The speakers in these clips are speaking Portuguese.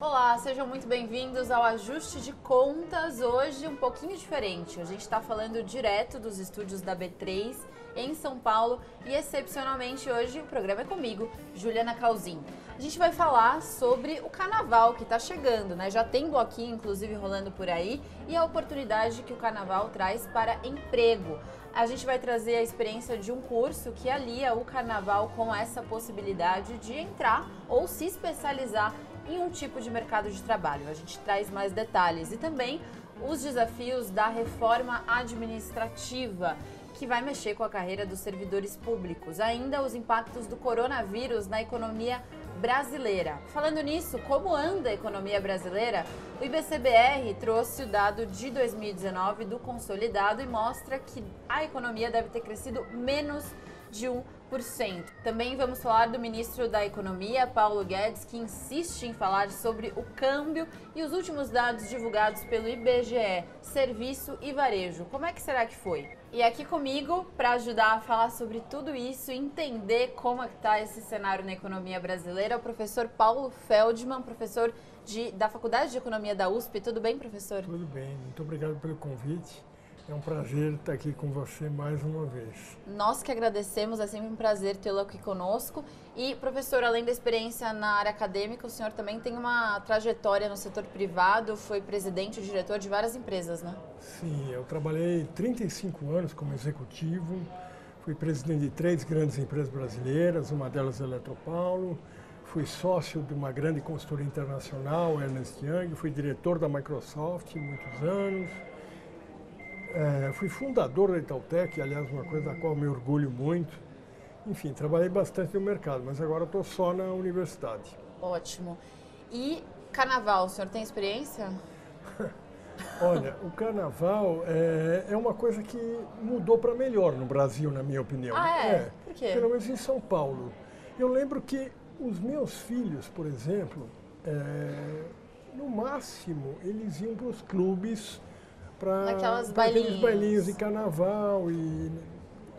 Olá, sejam muito bem-vindos ao Ajuste de Contas, hoje um pouquinho diferente. A gente está falando direto dos estúdios da B3 em São Paulo e, excepcionalmente, hoje o programa é comigo, Juliana Calzin. A gente vai falar sobre o carnaval que está chegando, né? Já tem bloquinho, inclusive, rolando por aí e a oportunidade que o carnaval traz para emprego. A gente vai trazer a experiência de um curso que alia o carnaval com essa possibilidade de entrar ou se especializar em um tipo de mercado de trabalho. A gente traz mais detalhes e também os desafios da reforma administrativa, que vai mexer com a carreira dos servidores públicos. Ainda os impactos do coronavírus na economia brasileira. Falando nisso, como anda a economia brasileira? O IBC-BR trouxe o dado de 2019 do consolidado e mostra que a economia deve ter crescido menos de 1%. Também vamos falar do ministro da Economia, Paulo Guedes, que insiste em falar sobre o câmbio e os últimos dados divulgados pelo IBGE, serviço e varejo. Como é que será que foi? E aqui comigo, para ajudar a falar sobre tudo isso e entender como é que está esse cenário na economia brasileira, é o professor Paulo Feldman, professor da Faculdade de Economia da USP. Tudo bem, professor? Tudo bem. Muito obrigado pelo convite. É um prazer estar aqui com você mais uma vez. Nós que agradecemos, é sempre um prazer tê-lo aqui conosco. E, professor, além da experiência na área acadêmica, o senhor também tem uma trajetória no setor privado, foi presidente e diretor de várias empresas, né? Sim, eu trabalhei 35 anos como executivo, fui presidente de 3 grandes empresas brasileiras, uma delas é a Eletropaulo, fui sócio de uma grande consultora internacional, Ernst Young, fui diretor da Microsoft muitos anos. Fui fundador da Itautec, aliás, uma coisa da qual me orgulho muito. Enfim, trabalhei bastante no mercado, mas agora estou só na universidade. Ótimo. E carnaval, o senhor tem experiência? Olha, o carnaval é uma coisa que mudou para melhor no Brasil, na minha opinião. Ah, é? Por quê? Pelo menos em São Paulo. Eu lembro que os meus filhos, por exemplo, no máximo, eles iam para os clubes, para aqueles bailinhos de carnaval e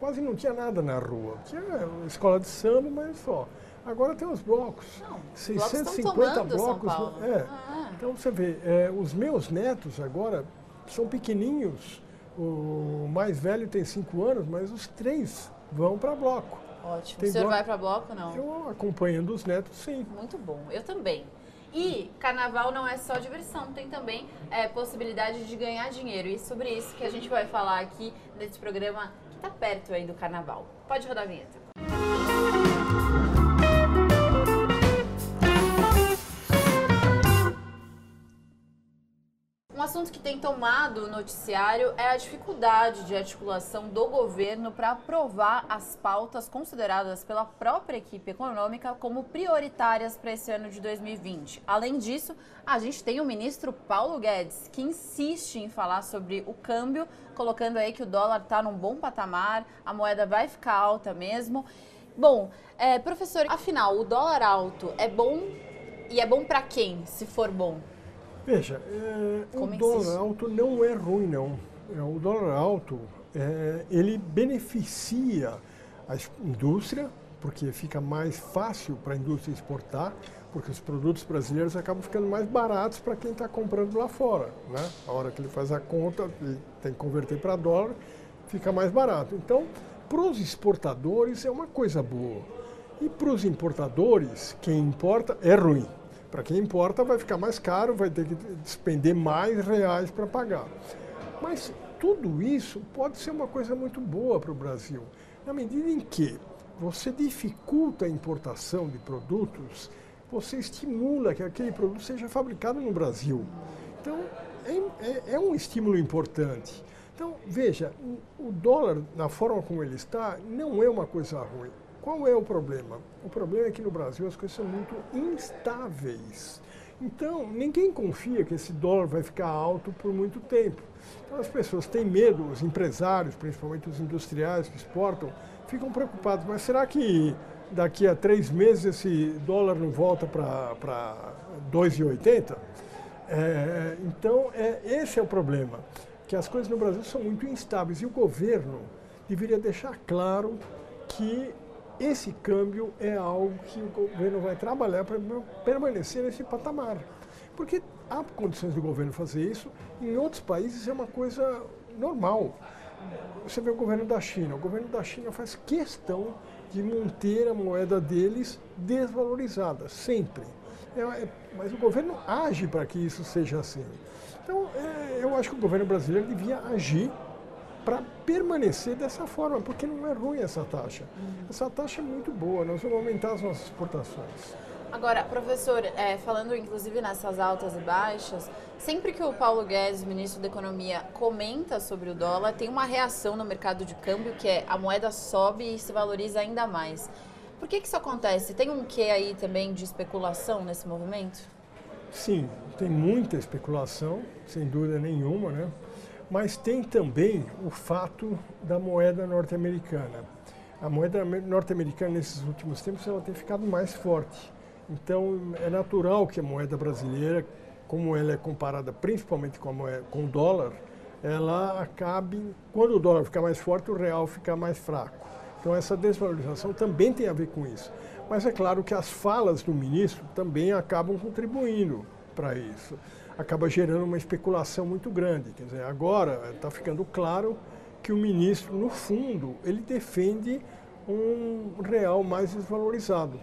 quase não tinha nada na rua. Tinha escola de samba, mas só. Agora tem os blocos. Não, 650 blocos. Então você vê, os meus netos agora são pequeninhos. O mais velho tem 5 anos, mas os 3 vão para bloco. Ótimo. Tem o senhor bloco... vai para bloco, não? Eu acompanhando os netos, sim. Muito bom. Eu também. E carnaval não é só diversão, tem também possibilidade de ganhar dinheiro. E sobre isso que a gente vai falar aqui nesse programa que está perto aí do carnaval. Pode rodar a vinheta. Um assunto que tem tomado o noticiário é a dificuldade de articulação do governo para aprovar as pautas consideradas pela própria equipe econômica como prioritárias para esse ano de 2020. Além disso, a gente tem o ministro Paulo Guedes, que insiste em falar sobre o câmbio, colocando aí que o dólar está num bom patamar, a moeda vai ficar alta mesmo. Bom, professor, afinal, o dólar alto é bom e é bom para quem, se for bom? Veja, o dólar alto não é ruim, não. O dólar alto, ele beneficia a indústria, porque fica mais fácil para a indústria exportar, porque os produtos brasileiros acabam ficando mais baratos para quem está comprando lá fora, né? A hora que ele faz a conta, ele tem que converter para dólar, fica mais barato. Então, para os exportadores é uma coisa boa. E para os importadores, quem importa é ruim. Para quem importa, vai ficar mais caro, vai ter que despender mais reais para pagar. Mas tudo isso pode ser uma coisa muito boa para o Brasil, na medida em que você dificulta a importação de produtos, você estimula que aquele produto seja fabricado no Brasil. Então, é um estímulo importante. Então, veja, o dólar, na forma como ele está, não é uma coisa ruim. Qual é o problema? O problema é que no Brasil as coisas são muito instáveis. Então, ninguém confia que esse dólar vai ficar alto por muito tempo. Então, as pessoas têm medo, os empresários, principalmente os industriais que exportam, ficam preocupados. Mas será que daqui a 3 meses esse dólar não volta para 2,80? Então, esse é o problema, que as coisas no Brasil são muito instáveis. E o governo deveria deixar claro que esse câmbio é algo que o governo vai trabalhar para permanecer nesse patamar. Porque há condições do governo fazer isso, em outros países é uma coisa normal. Você vê o governo da China faz questão de manter a moeda deles desvalorizada, sempre. Mas o governo age para que isso seja assim. Então, eu acho que o governo brasileiro devia agir para permanecer dessa forma, porque não é ruim essa taxa. Essa taxa é muito boa, nós vamos aumentar as nossas exportações. Agora, professor, falando inclusive nessas altas e baixas, sempre que o Paulo Guedes, ministro da Economia, comenta sobre o dólar, tem uma reação no mercado de câmbio, que é a moeda sobe e se valoriza ainda mais. Por que isso acontece? Tem um quê aí também de especulação nesse movimento? Sim, tem muita especulação, sem dúvida nenhuma, né? Mas tem também o fato da moeda norte-americana. A moeda norte-americana, nesses últimos tempos, ela tem ficado mais forte. Então, é natural que a moeda brasileira, como ela é comparada principalmente com o dólar, ela acabe, quando o dólar ficar mais forte, o real ficar mais fraco. Então, essa desvalorização também tem a ver com isso. Mas é claro que as falas do ministro também acabam contribuindo para isso. Acaba gerando uma especulação muito grande. Quer dizer, agora está ficando claro que o ministro, no fundo, ele defende um real mais desvalorizado.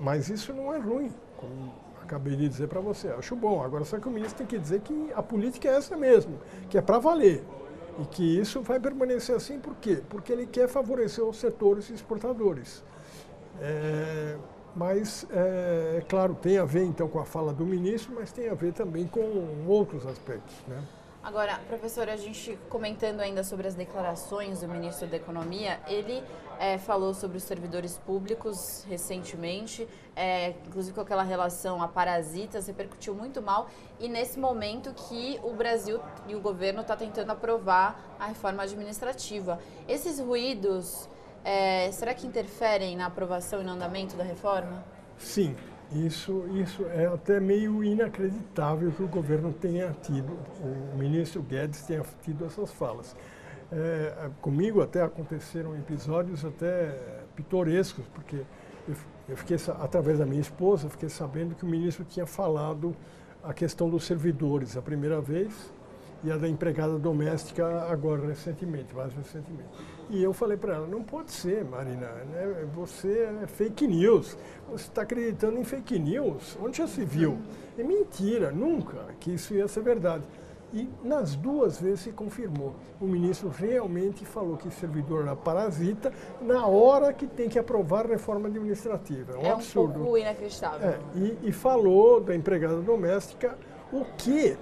Mas isso não é ruim, como acabei de dizer para você, acho bom. Agora só que o ministro tem que dizer que a política é essa mesmo, que é para valer. E que isso vai permanecer assim, por quê? Porque ele quer favorecer os setores exportadores. Mas, claro, tem a ver então com a fala do ministro, mas tem a ver também com outros aspectos, né? Agora, professor, a gente comentando ainda sobre as declarações do ministro da Economia, ele falou sobre os servidores públicos recentemente, inclusive com aquela relação a parasitas, repercutiu muito mal, e nesse momento que o Brasil e o governo estão tentando aprovar a reforma administrativa. Esses ruídos, será que interferem na aprovação e no andamento da reforma? Sim. Isso é até meio inacreditável que o governo tenha tido, o ministro Guedes tenha tido essas falas. Comigo até aconteceram episódios até pitorescos, porque eu fiquei, através da minha esposa, fiquei sabendo que o ministro tinha falado a questão dos servidores a primeira vez e a da empregada doméstica agora recentemente, mais recentemente. E eu falei para ela, não pode ser, Marina, né? Você é fake news, você está acreditando em fake news, onde já se viu? É mentira, nunca, que isso ia ser verdade. E nas duas vezes se confirmou, o ministro realmente falou que servidor era parasita na hora que tem que aprovar a reforma administrativa, é um absurdo. É um pouco inacreditável. E falou da empregada doméstica, o que...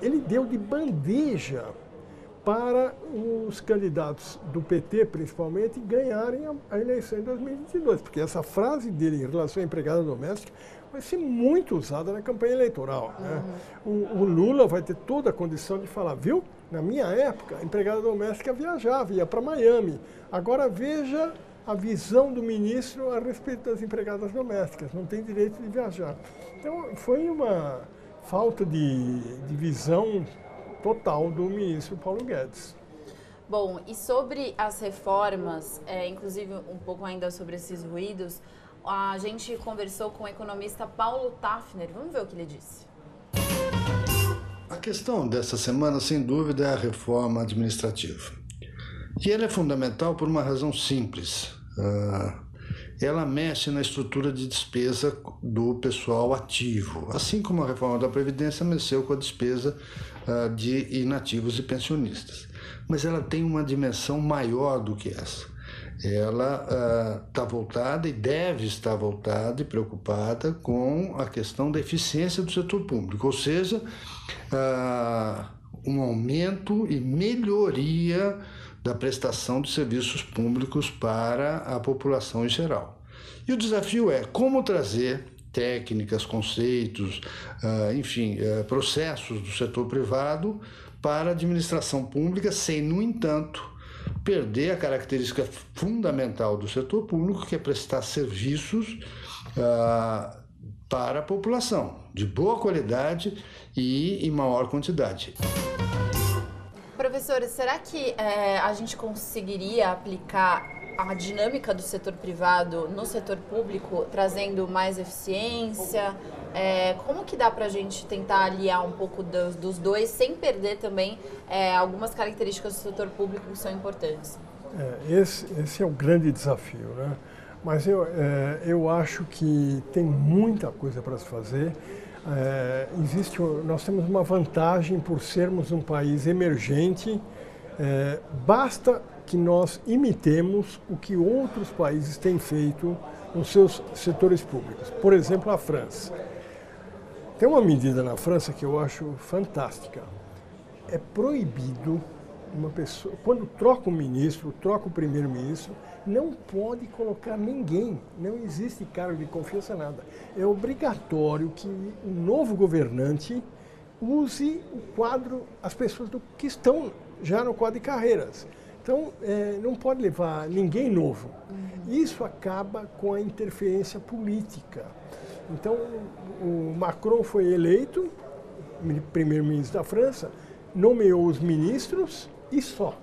ele deu de bandeja para os candidatos do PT, principalmente, ganharem a eleição em 2022. Porque essa frase dele em relação à empregada doméstica vai ser muito usada na campanha eleitoral, né? O Lula vai ter toda a condição de falar, viu? Na minha época, a empregada doméstica viajava, ia para Miami. Agora veja a visão do ministro a respeito das empregadas domésticas, não tem direito de viajar. Então, foi uma falta de visão total do ministro Paulo Guedes. Bom, e sobre as reformas, inclusive um pouco ainda sobre esses ruídos, a gente conversou com o economista Paulo Tafner, vamos ver o que ele disse. A questão dessa semana, sem dúvida, é a reforma administrativa. E ela é fundamental por uma razão simples. Ela mexe na estrutura de despesa do pessoal ativo, assim como a reforma da Previdência mexeu com a despesa de inativos e pensionistas. Mas ela tem uma dimensão maior do que essa. Ela está voltada e deve estar voltada e preocupada com a questão da eficiência do setor público, ou seja, um aumento e melhoria da prestação de serviços públicos para a população em geral. E o desafio é como trazer técnicas, conceitos, enfim, processos do setor privado para a administração pública sem, no entanto, perder a característica fundamental do setor público, que é prestar serviços para a população, de boa qualidade e em maior quantidade. Professor, será que a gente conseguiria aplicar a dinâmica do setor privado no setor público, trazendo mais eficiência? Como que dá para a gente tentar aliar um pouco dos dois, sem perder também algumas características do setor público que são importantes? Esse é o grande desafio, né? Mas eu acho que tem muita coisa para se fazer. Nós temos uma vantagem por sermos um país emergente. Basta que nós imitemos o que outros países têm feito nos seus setores públicos. Por exemplo, a França. Tem uma medida na França que eu acho fantástica. É proibido uma pessoa, quando troca o ministro, troca o primeiro-ministro, não pode colocar ninguém, não existe cargo de confiança, nada. É obrigatório que o novo governante use o quadro, as pessoas que estão já no quadro de carreiras. Então, não pode levar ninguém novo. Isso acaba com a interferência política. Então, o Macron foi eleito, primeiro-ministro da França, nomeou os ministros e só.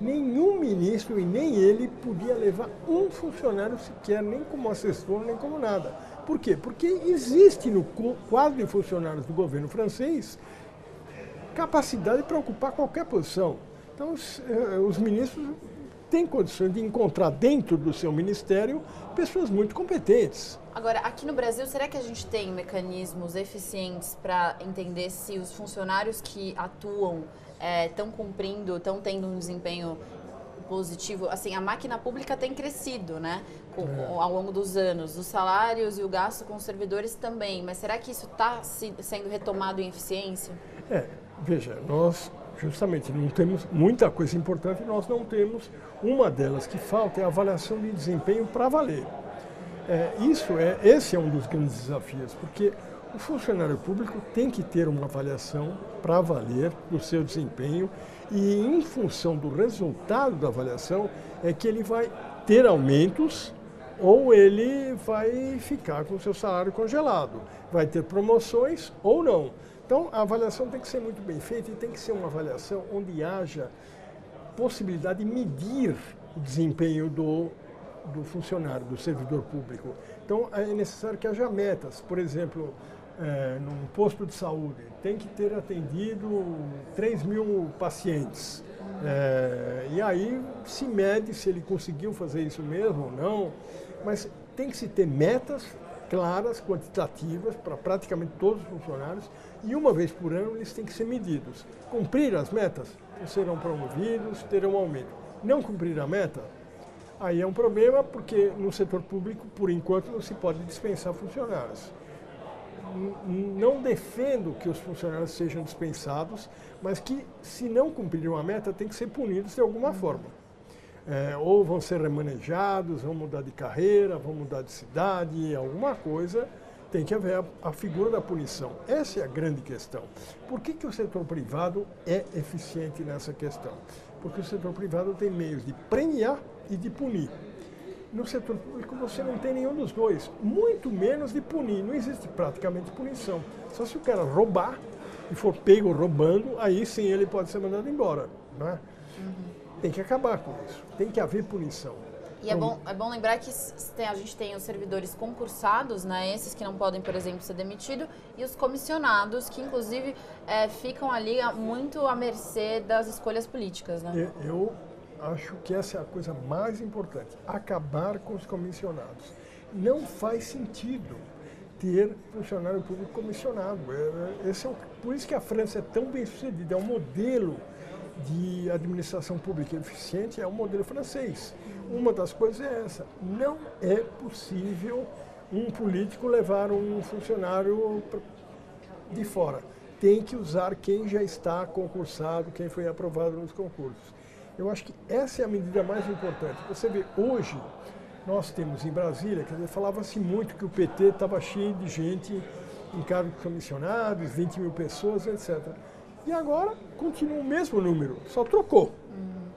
Nenhum ministro e nem ele podia levar um funcionário sequer, nem como assessor, nem como nada. Por quê? Porque existe no quadro de funcionários do governo francês capacidade para ocupar qualquer posição. Então, os ministros têm condições de encontrar dentro do seu ministério pessoas muito competentes. Agora, aqui no Brasil, será que a gente tem mecanismos eficientes para entender se os funcionários que atuam estão cumprindo, estão tendo um desempenho positivo? Assim, a máquina pública tem crescido, né, ao longo dos anos. Os salários e o gasto com os servidores também. Mas será que isso está sendo retomado em eficiência? Veja, nós... Justamente, não temos muita coisa importante, nós não temos. Uma delas que falta é a avaliação de desempenho para valer. Esse é um dos grandes desafios, porque o funcionário público tem que ter uma avaliação para valer do seu desempenho e, em função do resultado da avaliação, é que ele vai ter aumentos ou ele vai ficar com o seu salário congelado, vai ter promoções ou não. Então, a avaliação tem que ser muito bem feita e tem que ser uma avaliação onde haja possibilidade de medir o desempenho do funcionário, do servidor público. Então, é necessário que haja metas. Por exemplo, num posto de saúde, tem que ter atendido 3 mil pacientes. E aí se mede se ele conseguiu fazer isso mesmo ou não. Mas tem que se ter metas claras, quantitativas, para praticamente todos os funcionários, e uma vez por ano eles têm que ser medidos. Cumprir as metas, serão promovidos, terão aumento. Não cumprir a meta, aí é um problema, porque no setor público, por enquanto, não se pode dispensar funcionários. Não defendo que os funcionários sejam dispensados, mas que, se não cumprirem uma meta, tem que ser punidos de alguma forma. Ou vão ser remanejados, vão mudar de carreira, vão mudar de cidade, alguma coisa, tem que haver a figura da punição. Essa é a grande questão. Por que o setor privado é eficiente nessa questão? Porque o setor privado tem meios de premiar e de punir. No setor público você não tem nenhum dos dois, muito menos de punir. Não existe praticamente punição. Só se o cara roubar e for pego roubando, aí sim ele pode ser mandado embora, não é? Tem que acabar com isso, tem que haver punição. E é bom lembrar que a gente tem os servidores concursados, né, esses que não podem, por exemplo, ser demitidos, e os comissionados, que inclusive ficam ali muito à mercê das escolhas políticas. Né? Eu acho que essa é a coisa mais importante, acabar com os comissionados. Não faz sentido ter funcionário público comissionado. Por isso que a França é tão bem sucedida, é um modelo de administração pública eficiente, é o modelo francês. Uma das coisas é essa, não é possível um político levar um funcionário de fora. Tem que usar quem já está concursado, quem foi aprovado nos concursos. Eu acho que essa é a medida mais importante. Você vê, hoje, nós temos em Brasília, quer dizer, falava-se muito que o PT estava cheio de gente em cargos comissionados, 20 mil pessoas, etc. E agora continua o mesmo número, só trocou.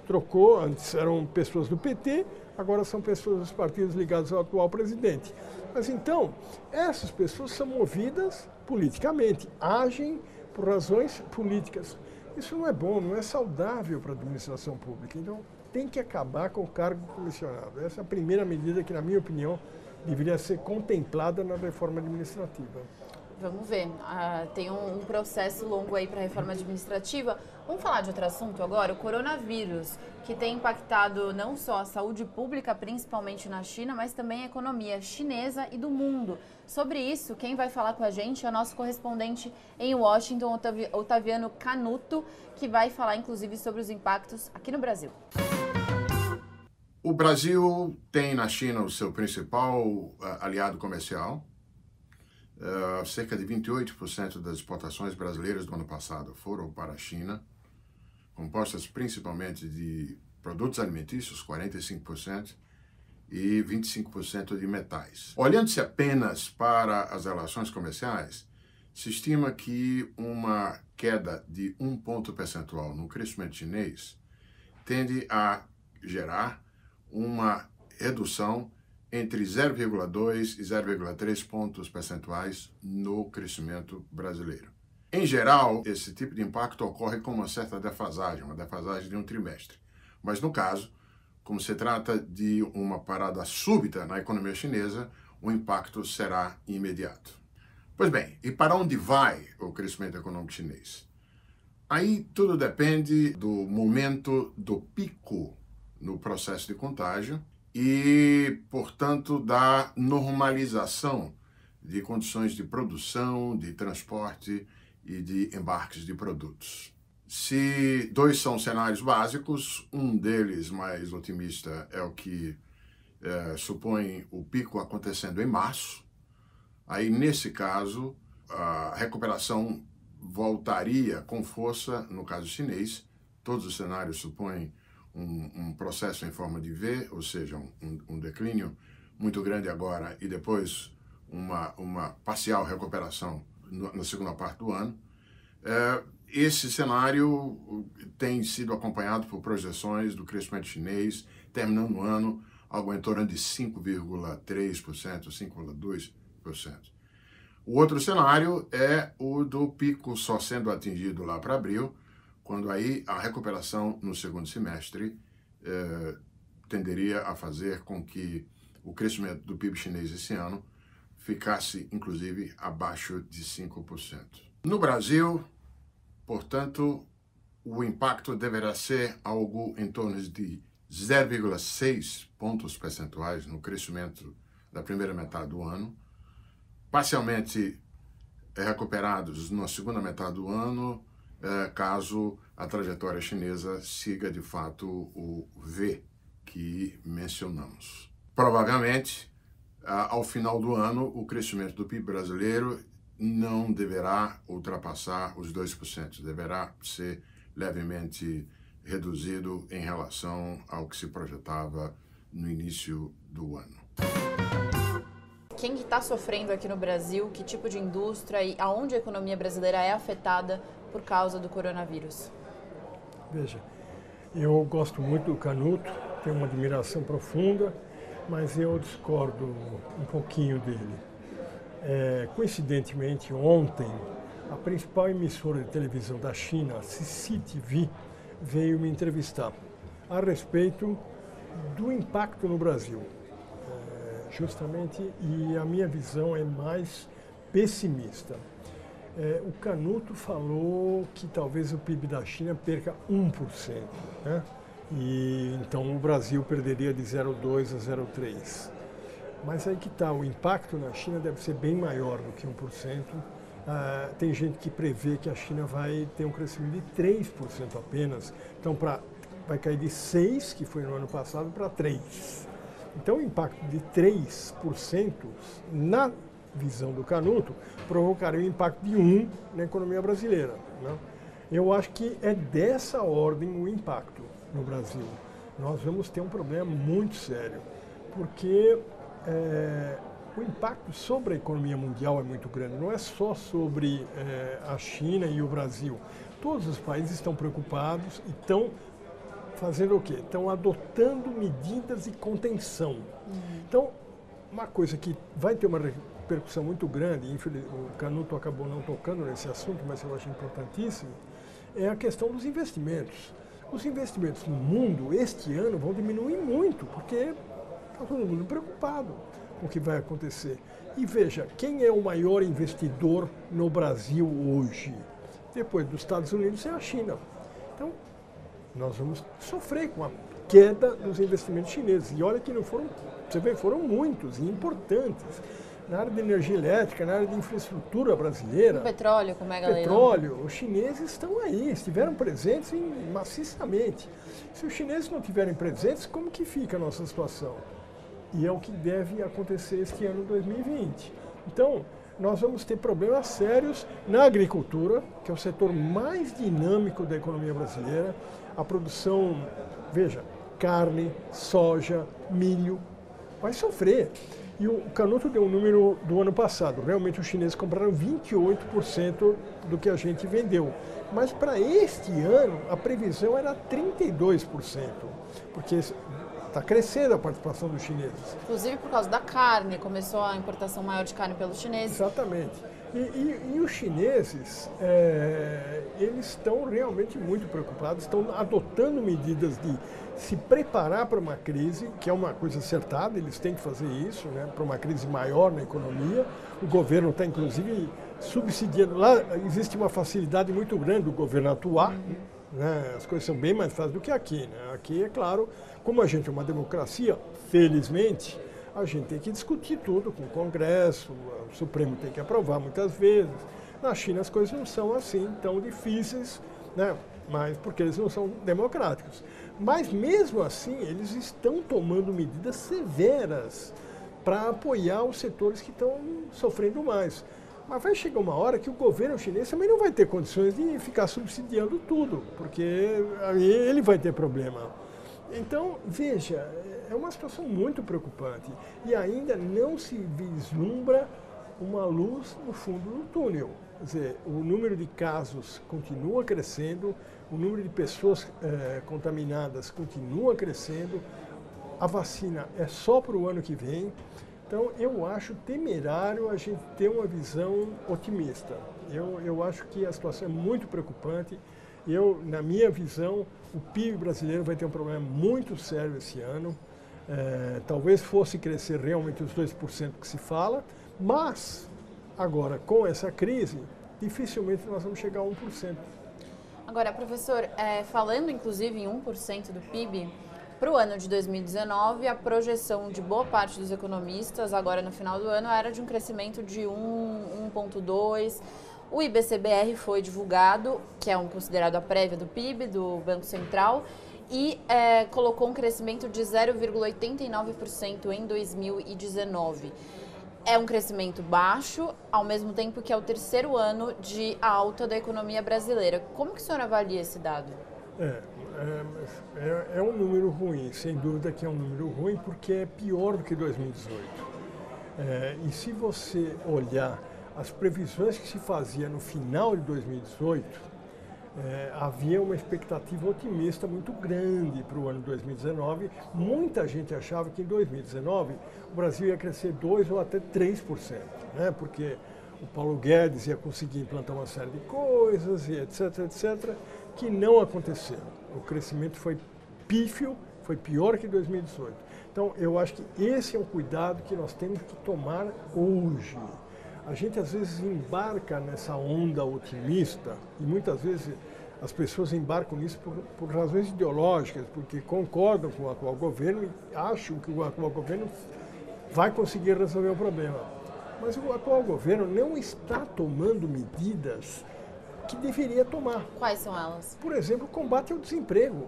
Trocou, antes eram pessoas do PT, agora são pessoas dos partidos ligados ao atual presidente. Mas então, essas pessoas são movidas politicamente, agem por razões políticas. Isso não é bom, não é saudável para a administração pública. Então, tem que acabar com o cargo comissionado. Essa é a primeira medida que, na minha opinião, deveria ser contemplada na reforma administrativa. Vamos ver. Tem um processo longo aí para a reforma administrativa. Vamos falar de outro assunto agora? O coronavírus, que tem impactado não só a saúde pública, principalmente na China, mas também a economia chinesa e do mundo. Sobre isso, quem vai falar com a gente é o nosso correspondente em Washington, Otaviano Canuto, que vai falar, inclusive, sobre os impactos aqui no Brasil. O Brasil tem na China o seu principal aliado comercial. Cerca de 28% das exportações brasileiras do ano passado foram para a China, compostas principalmente de produtos alimentícios, 45%, e 25% de metais. Olhando-se apenas para as relações comerciais, se estima que uma queda de 1 ponto percentual no crescimento chinês tende a gerar uma redução entre 0,2 e 0,3 pontos percentuais no crescimento brasileiro. Em geral, esse tipo de impacto ocorre com uma certa defasagem, uma defasagem de um trimestre. Mas no caso, como se trata de uma parada súbita na economia chinesa, o impacto será imediato. Pois bem, e para onde vai o crescimento econômico chinês? Aí tudo depende do momento do pico no processo de contágio e, portanto, da normalização de condições de produção, de transporte e de embarques de produtos. Se dois são cenários básicos, um deles mais otimista é o que supõe o pico acontecendo em março. Aí, nesse caso, a recuperação voltaria com força, no caso chinês. Todos os cenários supõem um processo em forma de V, ou seja, um declínio muito grande agora e depois uma parcial recuperação na segunda parte do ano. Esse cenário tem sido acompanhado por projeções do crescimento chinês, terminando o ano algo em torno de 5,3%, 5,2%. O outro cenário é o do pico só sendo atingido lá para abril, quando aí a recuperação no segundo semestre tenderia a fazer com que o crescimento do PIB chinês esse ano ficasse, inclusive, abaixo de 5%. No Brasil, portanto, o impacto deverá ser algo em torno de 0,6 pontos percentuais no crescimento da primeira metade do ano, parcialmente recuperados na segunda metade do ano, caso a trajetória chinesa siga de fato o V que mencionamos. Provavelmente, ao final do ano, o crescimento do PIB brasileiro não deverá ultrapassar os 2%, deverá ser levemente reduzido em relação ao que se projetava no início do ano. Quem está sofrendo aqui no Brasil, que tipo de indústria e aonde a economia brasileira é afetada por causa do coronavírus? Veja, eu gosto muito do Canuto, tenho uma admiração profunda, mas eu discordo um pouquinho dele. Coincidentemente, ontem, a principal emissora de televisão da China, a CCTV, veio me entrevistar a respeito do impacto no Brasil. Justamente, e a minha visão é mais pessimista. O Canuto falou que talvez o PIB da China perca 1%, né? E então o Brasil perderia de 0,2 a 0,3. Mas aí que está, o impacto na China deve ser bem maior do que 1%. Tem gente que prevê que a China vai ter um crescimento de 3% apenas, então vai cair de 6%, que foi no ano passado, para 3%. Então, o impacto de 3%, na visão do Canuto, provocaria um impacto de 1% na economia brasileira, né? Eu acho que é dessa ordem o impacto no Brasil. Nós vamos ter um problema muito sério, porque o impacto sobre a economia mundial é muito grande, não é só sobre a China e o Brasil. Todos os países estão preocupados e estão fazendo o quê? Estão adotando medidas de contenção. Então, uma coisa que vai ter uma repercussão muito grande, o Canuto acabou não tocando nesse assunto, mas eu acho importantíssimo, é a questão dos investimentos. Os investimentos no mundo, este ano, vão diminuir muito, porque está todo mundo preocupado com o que vai acontecer. E veja, quem é o maior investidor no Brasil hoje? Depois dos Estados Unidos é a China. Então, nós vamos sofrer com a queda dos investimentos chineses. E olha que não foram, você vê, foram muitos e importantes. Na área de energia elétrica, na área de infraestrutura brasileira. O petróleo, como é, galera? Petróleo, os chineses estão aí, estiveram presentes maciçamente. Se os chineses não estiverem presentes, como que fica a nossa situação? E é o que deve acontecer este ano 2020. Então, nós vamos ter problemas sérios na agricultura, que é o setor mais dinâmico da economia brasileira. A produção, veja, carne, soja, milho, vai sofrer. E o Canuto deu um número do ano passado. Realmente, os chineses compraram 28% do que a gente vendeu. Mas para este ano, a previsão era 32%, porque está crescendo a participação dos chineses. Inclusive por causa da carne, começou a importação maior de carne pelos chineses. Exatamente. E os chineses, eles estão realmente muito preocupados, estão adotando medidas de se preparar para uma crise, que é uma coisa acertada, eles têm que fazer isso, né, para uma crise maior na economia. O governo está, inclusive, subsidiando. Lá existe uma facilidade muito grande do governo atuar, né, as coisas são bem mais fáceis do que aqui, né? Aqui, é claro, como a gente é uma democracia, felizmente, a gente tem que discutir tudo com o Congresso, o Supremo tem que aprovar muitas vezes. Na China as coisas não são assim tão difíceis, né? Mas porque eles não são democráticos. Mas mesmo assim eles estão tomando medidas severas para apoiar os setores que estão sofrendo mais. Mas vai chegar uma hora que o governo chinês também não vai ter condições de ficar subsidiando tudo, porque aí ele vai ter problema. Então, veja, é uma situação muito preocupante e ainda não se vislumbra uma luz no fundo do túnel. Quer dizer, o número de casos continua crescendo, o número de pessoas contaminadas continua crescendo, a vacina é só para o ano que vem. Então, eu acho temerário a gente ter uma visão otimista. Eu acho que a situação é muito preocupante. Na minha visão, o PIB brasileiro vai ter um problema muito sério esse ano. Talvez fosse crescer realmente os 2% que se fala, mas agora, com essa crise, dificilmente nós vamos chegar a 1%. Agora, professor, falando inclusive em 1% do PIB, para o ano de 2019, a projeção de boa parte dos economistas, agora no final do ano, era de um crescimento de 1,2%. O IBC-BR foi divulgado, que é considerado a prévia do PIB, do Banco Central, e colocou um crescimento de 0,89% em 2019. É um crescimento baixo, ao mesmo tempo que é o terceiro ano de alta da economia brasileira. Como que o senhor avalia esse dado? É um número ruim, sem dúvida que é um número ruim, porque é pior do que 2018. E se você olhar as previsões que se fazia no final de 2018, havia uma expectativa otimista muito grande para o ano 2019. Muita gente achava que em 2019 o Brasil ia crescer 2% ou até 3%, né? Porque o Paulo Guedes ia conseguir implantar uma série de coisas, e etc, etc, que não aconteceu. O crescimento foi pífio, foi pior que 2018. Então, eu acho que esse é um cuidado que nós temos que tomar hoje. A gente, às vezes, embarca nessa onda otimista e muitas vezes as pessoas embarcam nisso por razões ideológicas, porque concordam com o atual governo e acham que o atual governo vai conseguir resolver o problema. Mas o atual governo não está tomando medidas que deveria tomar. Quais são elas? Por exemplo, o combate ao desemprego.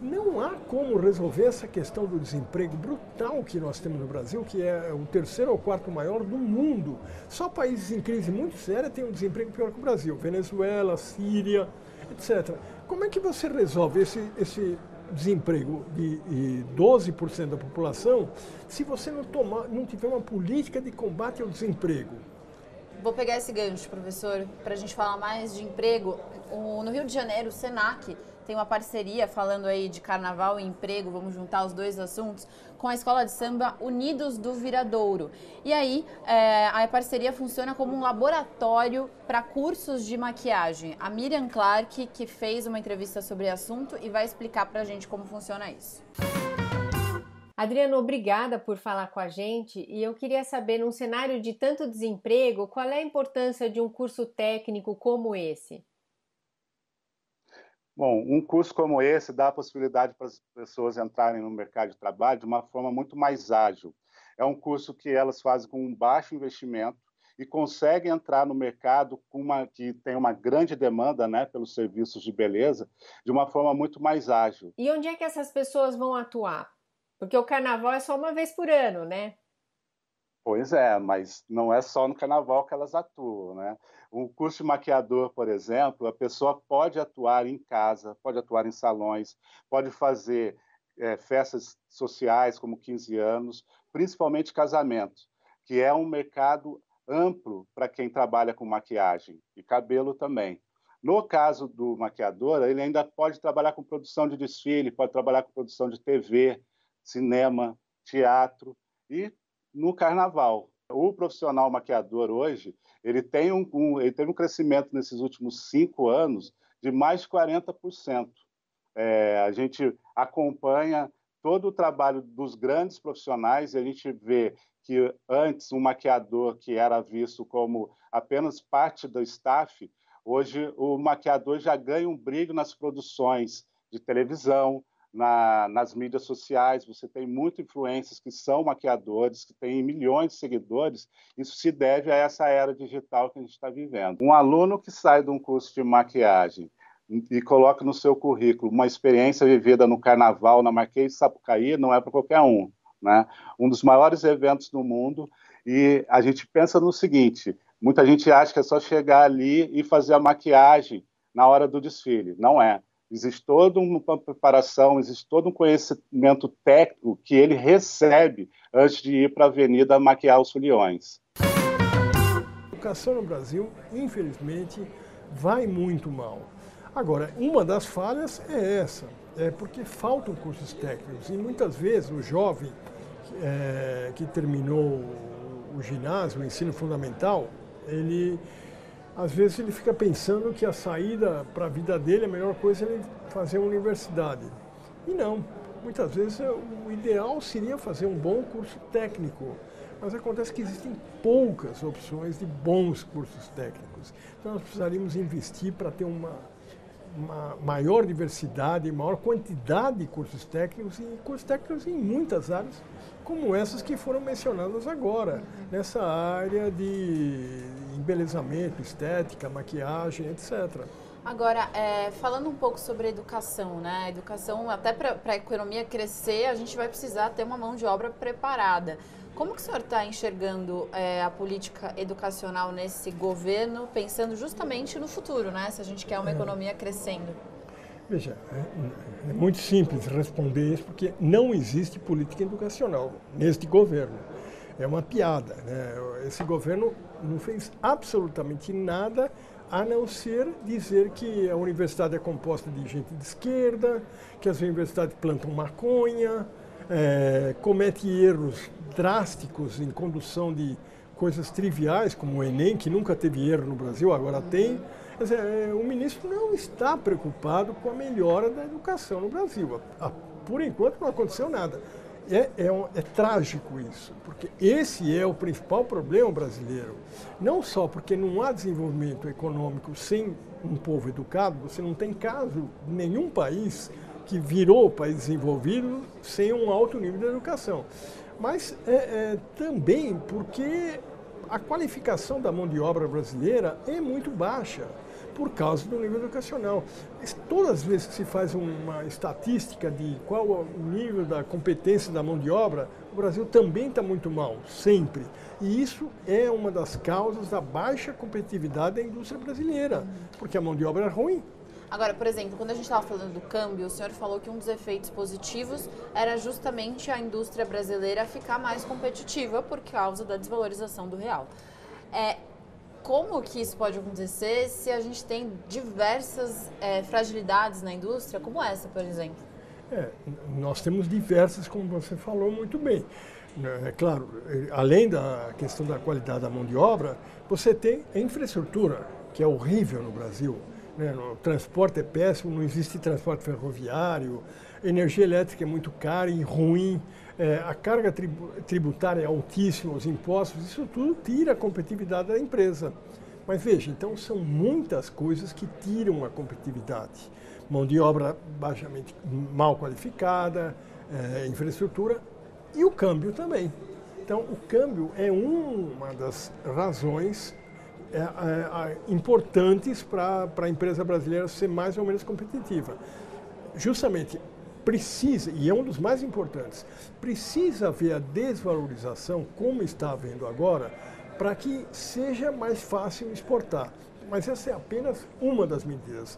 Não há como resolver essa questão do desemprego brutal que nós temos no Brasil, que é o terceiro ou quarto maior do mundo. Só países em crise muito séria têm um desemprego pior que o Brasil. Venezuela, Síria, etc. Como é que você resolve esse desemprego de 12% da população se você não tiver uma política de combate ao desemprego? Vou pegar esse gancho, professor, para a gente falar mais de emprego. No Rio de Janeiro, o Senac tem uma parceria falando aí de carnaval e emprego, vamos juntar os dois assuntos, com a escola de samba Unidos do Viradouro. E aí, a parceria funciona como um laboratório para cursos de maquiagem. A Miriam Clark, que fez uma entrevista sobre o assunto e vai explicar para a gente como funciona isso. Adriano, obrigada por falar com a gente, e eu queria saber, num cenário de tanto desemprego, qual é a importância de um curso técnico como esse? Bom, um curso como esse dá a possibilidade para as pessoas entrarem no mercado de trabalho de uma forma muito mais ágil. É um curso que elas fazem com um baixo investimento e conseguem entrar no mercado que tem uma grande demanda, né, pelos serviços de beleza, de uma forma muito mais ágil. E onde é que essas pessoas vão atuar? Porque o carnaval é só uma vez por ano, né? Pois é, mas não é só no carnaval que elas atuam, né? O curso de maquiador, por exemplo, a pessoa pode atuar em casa, pode atuar em salões, pode fazer festas sociais como 15 anos, principalmente casamento, que é um mercado amplo para quem trabalha com maquiagem e cabelo também. No caso do maquiador, ele ainda pode trabalhar com produção de desfile, pode trabalhar com produção de TV, cinema, teatro e no carnaval. O profissional maquiador hoje, ele tem teve um crescimento nesses últimos 5 anos de mais de 40%. A gente acompanha todo o trabalho dos grandes profissionais e a gente vê que antes um maquiador que era visto como apenas parte do staff, hoje o maquiador já ganha um brilho nas produções de televisão, nas mídias sociais. Você tem muitos influencers que são maquiadores, que têm milhões de seguidores. Isso se deve a essa era digital que a gente está vivendo. Um aluno que sai de um curso de maquiagem e coloca no seu currículo uma experiência vivida no carnaval, na Marquês de Sapucaí, não é para qualquer um, né? Um dos maiores eventos do mundo. E a gente pensa no seguinte, muita gente acha que é só chegar ali e fazer a maquiagem na hora do desfile. Não é. Existe toda uma preparação, existe todo um conhecimento técnico que ele recebe antes de ir para a avenida maquiar os foliões. A educação no Brasil, infelizmente, vai muito mal. Agora, uma das falhas é essa, porque faltam cursos técnicos. E muitas vezes o jovem que terminou o ginásio, o ensino fundamental, ele... Às vezes ele fica pensando que a saída para a vida dele, a melhor coisa é ele fazer uma universidade. E não. Muitas vezes o ideal seria fazer um bom curso técnico. Mas acontece que existem poucas opções de bons cursos técnicos. Então nós precisaríamos investir para ter uma maior diversidade, maior quantidade de cursos técnicos, e cursos técnicos em muitas áreas, como essas que foram mencionadas agora, nessa área de embelezamento, estética, maquiagem, etc. Agora, falando um pouco sobre a educação, né? A educação, até para a economia crescer, a gente vai precisar ter uma mão de obra preparada. Como que o senhor está enxergando a política educacional nesse governo, pensando justamente no futuro, né? Se a gente quer uma economia crescendo. Veja, é muito simples responder isso, porque não existe política educacional neste governo. É uma piada, né? Esse governo não fez absolutamente nada a não ser dizer que a universidade é composta de gente de esquerda, que as universidades plantam maconha, comete erros drásticos em condução de coisas triviais, como o Enem, que nunca teve erro no Brasil, agora tem. Quer dizer, o ministro não está preocupado com a melhora da educação no Brasil. Por enquanto não aconteceu nada. É trágico isso, porque esse é o principal problema brasileiro. Não só porque não há desenvolvimento econômico sem um povo educado, você não tem caso de nenhum país que virou país desenvolvido sem um alto nível de educação. Mas também porque a qualificação da mão de obra brasileira é muito baixa por causa do nível educacional. Todas as vezes que se faz uma estatística de qual o nível da competência da mão de obra, o Brasil também está muito mal, sempre. E isso é uma das causas da baixa competitividade da indústria brasileira, porque a mão de obra é ruim. Agora, por exemplo, quando a gente estava falando do câmbio, o senhor falou que um dos efeitos positivos era justamente a indústria brasileira ficar mais competitiva por causa da desvalorização do real. Como que isso pode acontecer se a gente tem diversas fragilidades na indústria, como essa, por exemplo? Nós temos diversas, como você falou muito bem. É claro, além da questão da qualidade da mão de obra, você tem a infraestrutura, que é horrível no Brasil. Né? O transporte é péssimo, não existe transporte ferroviário, a energia elétrica é muito cara e ruim, a carga tributária é altíssima, os impostos, isso tudo tira a competitividade da empresa. Mas veja, então são muitas coisas que tiram a competitividade. Mão de obra baixamente mal qualificada, infraestrutura e o câmbio também. Então o câmbio é uma das razões importantes para a empresa brasileira ser mais ou menos competitiva. Justamente precisa, e é um dos mais importantes, precisa haver a desvalorização, como está havendo agora, para que seja mais fácil exportar. Mas essa é apenas uma das medidas.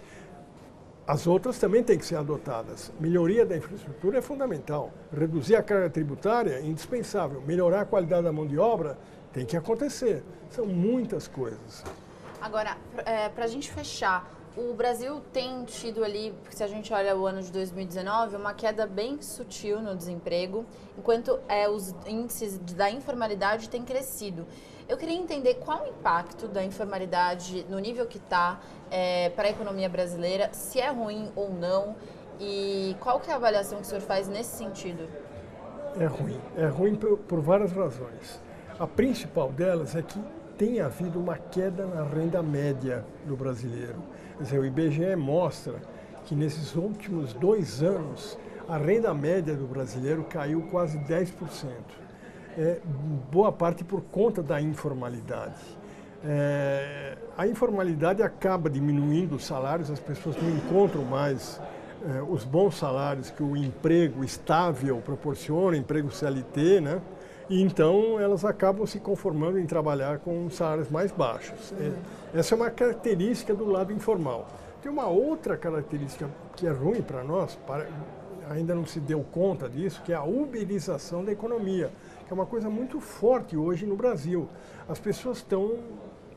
As outras também têm que ser adotadas. Melhoria da infraestrutura é fundamental. Reduzir a carga tributária é indispensável. Melhorar a qualidade da mão de obra tem que acontecer. São muitas coisas. Agora, para a gente fechar, o Brasil tem tido ali, se a gente olha o ano de 2019, uma queda bem sutil no desemprego, enquanto os índices da informalidade têm crescido. Eu queria entender qual o impacto da informalidade no nível que está para a economia brasileira, se é ruim ou não, e qual que é a avaliação que o senhor faz nesse sentido? É ruim por várias razões. A principal delas é que tem havido uma queda na renda média do brasileiro. Quer dizer, o IBGE mostra que nesses últimos 2 anos a renda média do brasileiro caiu quase 10%. Boa parte por conta da informalidade. A informalidade acaba diminuindo os salários, as pessoas não encontram mais os bons salários que o emprego estável proporciona, emprego CLT, né? E então elas acabam se conformando em trabalhar com salários mais baixos. Essa é uma característica do lado informal. Tem uma outra característica que é ruim para nós, ainda não se deu conta disso, que é a uberização da economia, que é uma coisa muito forte hoje no Brasil. As pessoas estão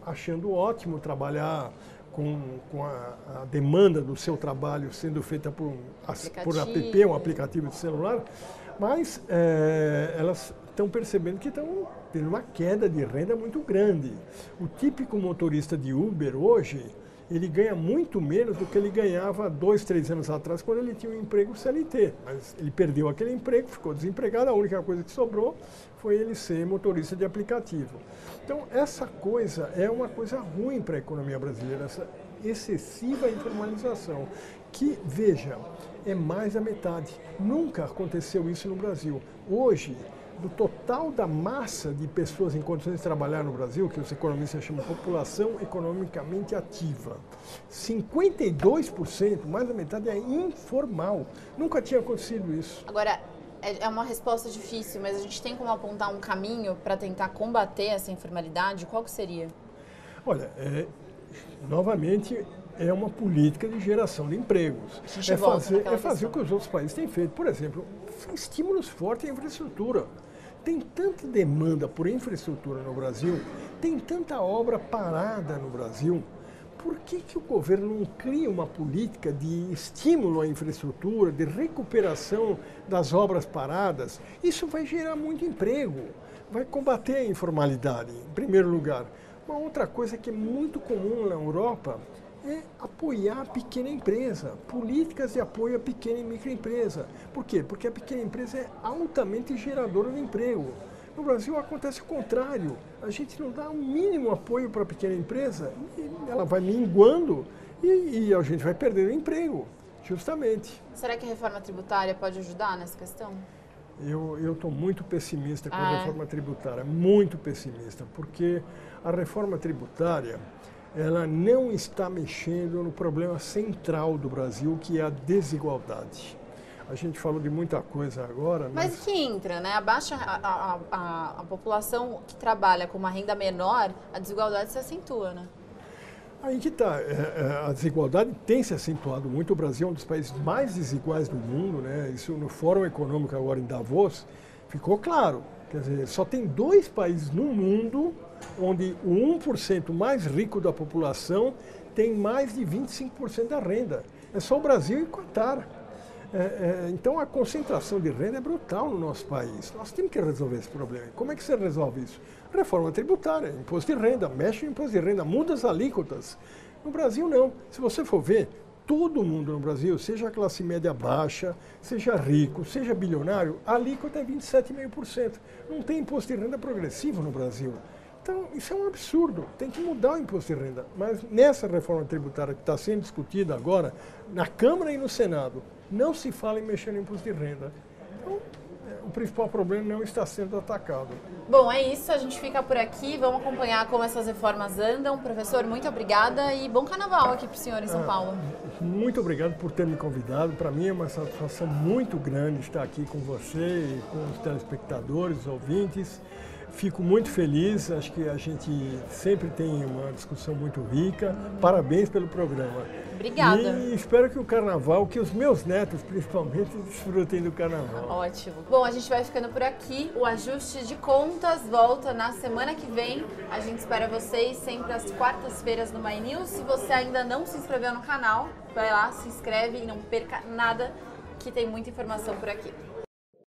achando ótimo trabalhar com a demanda do seu trabalho sendo feita por app, um aplicativo de celular, mas elas estão percebendo que estão tendo uma queda de renda muito grande. O típico motorista de Uber hoje, ele ganha muito menos do que ele ganhava 2, 3 anos atrás, quando ele tinha um emprego CLT. Mas ele perdeu aquele emprego, ficou desempregado, a única coisa que sobrou foi ele ser motorista de aplicativo. Então, essa coisa é uma coisa ruim para a economia brasileira, essa excessiva informalização, que, veja, é mais da metade. Nunca aconteceu isso no Brasil. Hoje, do total da massa de pessoas em condições de trabalhar no Brasil, que os economistas chamam de população economicamente ativa, 52%, mais da metade, é informal. Nunca tinha acontecido isso. Agora, é uma resposta difícil, mas a gente tem como apontar um caminho para tentar combater essa informalidade? Qual que seria? Olha, novamente, é uma política de geração de empregos. É fazer o que os outros países têm feito. Por exemplo, estímulos fortes à infraestrutura. Tem tanta demanda por infraestrutura no Brasil, tem tanta obra parada no Brasil. Por que que o governo não cria uma política de estímulo à infraestrutura, de recuperação das obras paradas? Isso vai gerar muito emprego, vai combater a informalidade, em primeiro lugar. Uma outra coisa que é muito comum na Europa é apoiar a pequena empresa, políticas de apoio à pequena e microempresa. Por quê? Porque a pequena empresa é altamente geradora de emprego. No Brasil acontece o contrário, a gente não dá o mínimo apoio para a pequena empresa, e ela vai minguando e a gente vai perdendo emprego, justamente. Será que a reforma tributária pode ajudar nessa questão? Eu estou muito pessimista com a reforma tributária, muito pessimista, porque a reforma tributária ela não está mexendo no problema central do Brasil, que é a desigualdade. A gente falou de muita coisa agora. Mas que entra, né? Abaixa a população que trabalha com uma renda menor, a desigualdade se acentua, né? Aí que está. A desigualdade tem se acentuado muito. O Brasil é um dos países mais desiguais do mundo, né? Isso no Fórum Econômico agora em Davos ficou claro. Quer dizer, só tem dois países no mundo onde o 1% mais rico da população tem mais de 25% da renda. É só o Brasil e o Catar. Então, a concentração de renda é brutal no nosso país. Nós temos que resolver esse problema. Como é que você resolve isso? Reforma tributária, imposto de renda, mexe no imposto de renda, muda as alíquotas. No Brasil, não. Se você for ver, todo mundo no Brasil, seja classe média baixa, seja rico, seja bilionário, a alíquota é 27,5%. Não tem imposto de renda progressivo no Brasil. Então, isso é um absurdo, tem que mudar o imposto de renda. Mas nessa reforma tributária que está sendo discutida agora, na Câmara e no Senado, não se fala em mexer no imposto de renda. Então, o principal problema não está sendo atacado. Bom, é isso, a gente fica por aqui, vamos acompanhar como essas reformas andam. Professor, muito obrigada e bom carnaval aqui para o senhor em São Paulo. Muito obrigado por ter me convidado. Para mim é uma satisfação muito grande estar aqui com você e com os telespectadores, os ouvintes. Fico muito feliz, acho que a gente sempre tem uma discussão muito rica. Parabéns pelo programa. Obrigada. E espero que o carnaval, que os meus netos principalmente, desfrutem do carnaval. Ótimo. Bom, a gente vai ficando por aqui. O Ajuste de Contas volta na semana que vem. A gente espera vocês sempre às quartas-feiras no My News. Se você ainda não se inscreveu no canal, vai lá, se inscreve e não perca nada, que tem muita informação por aqui.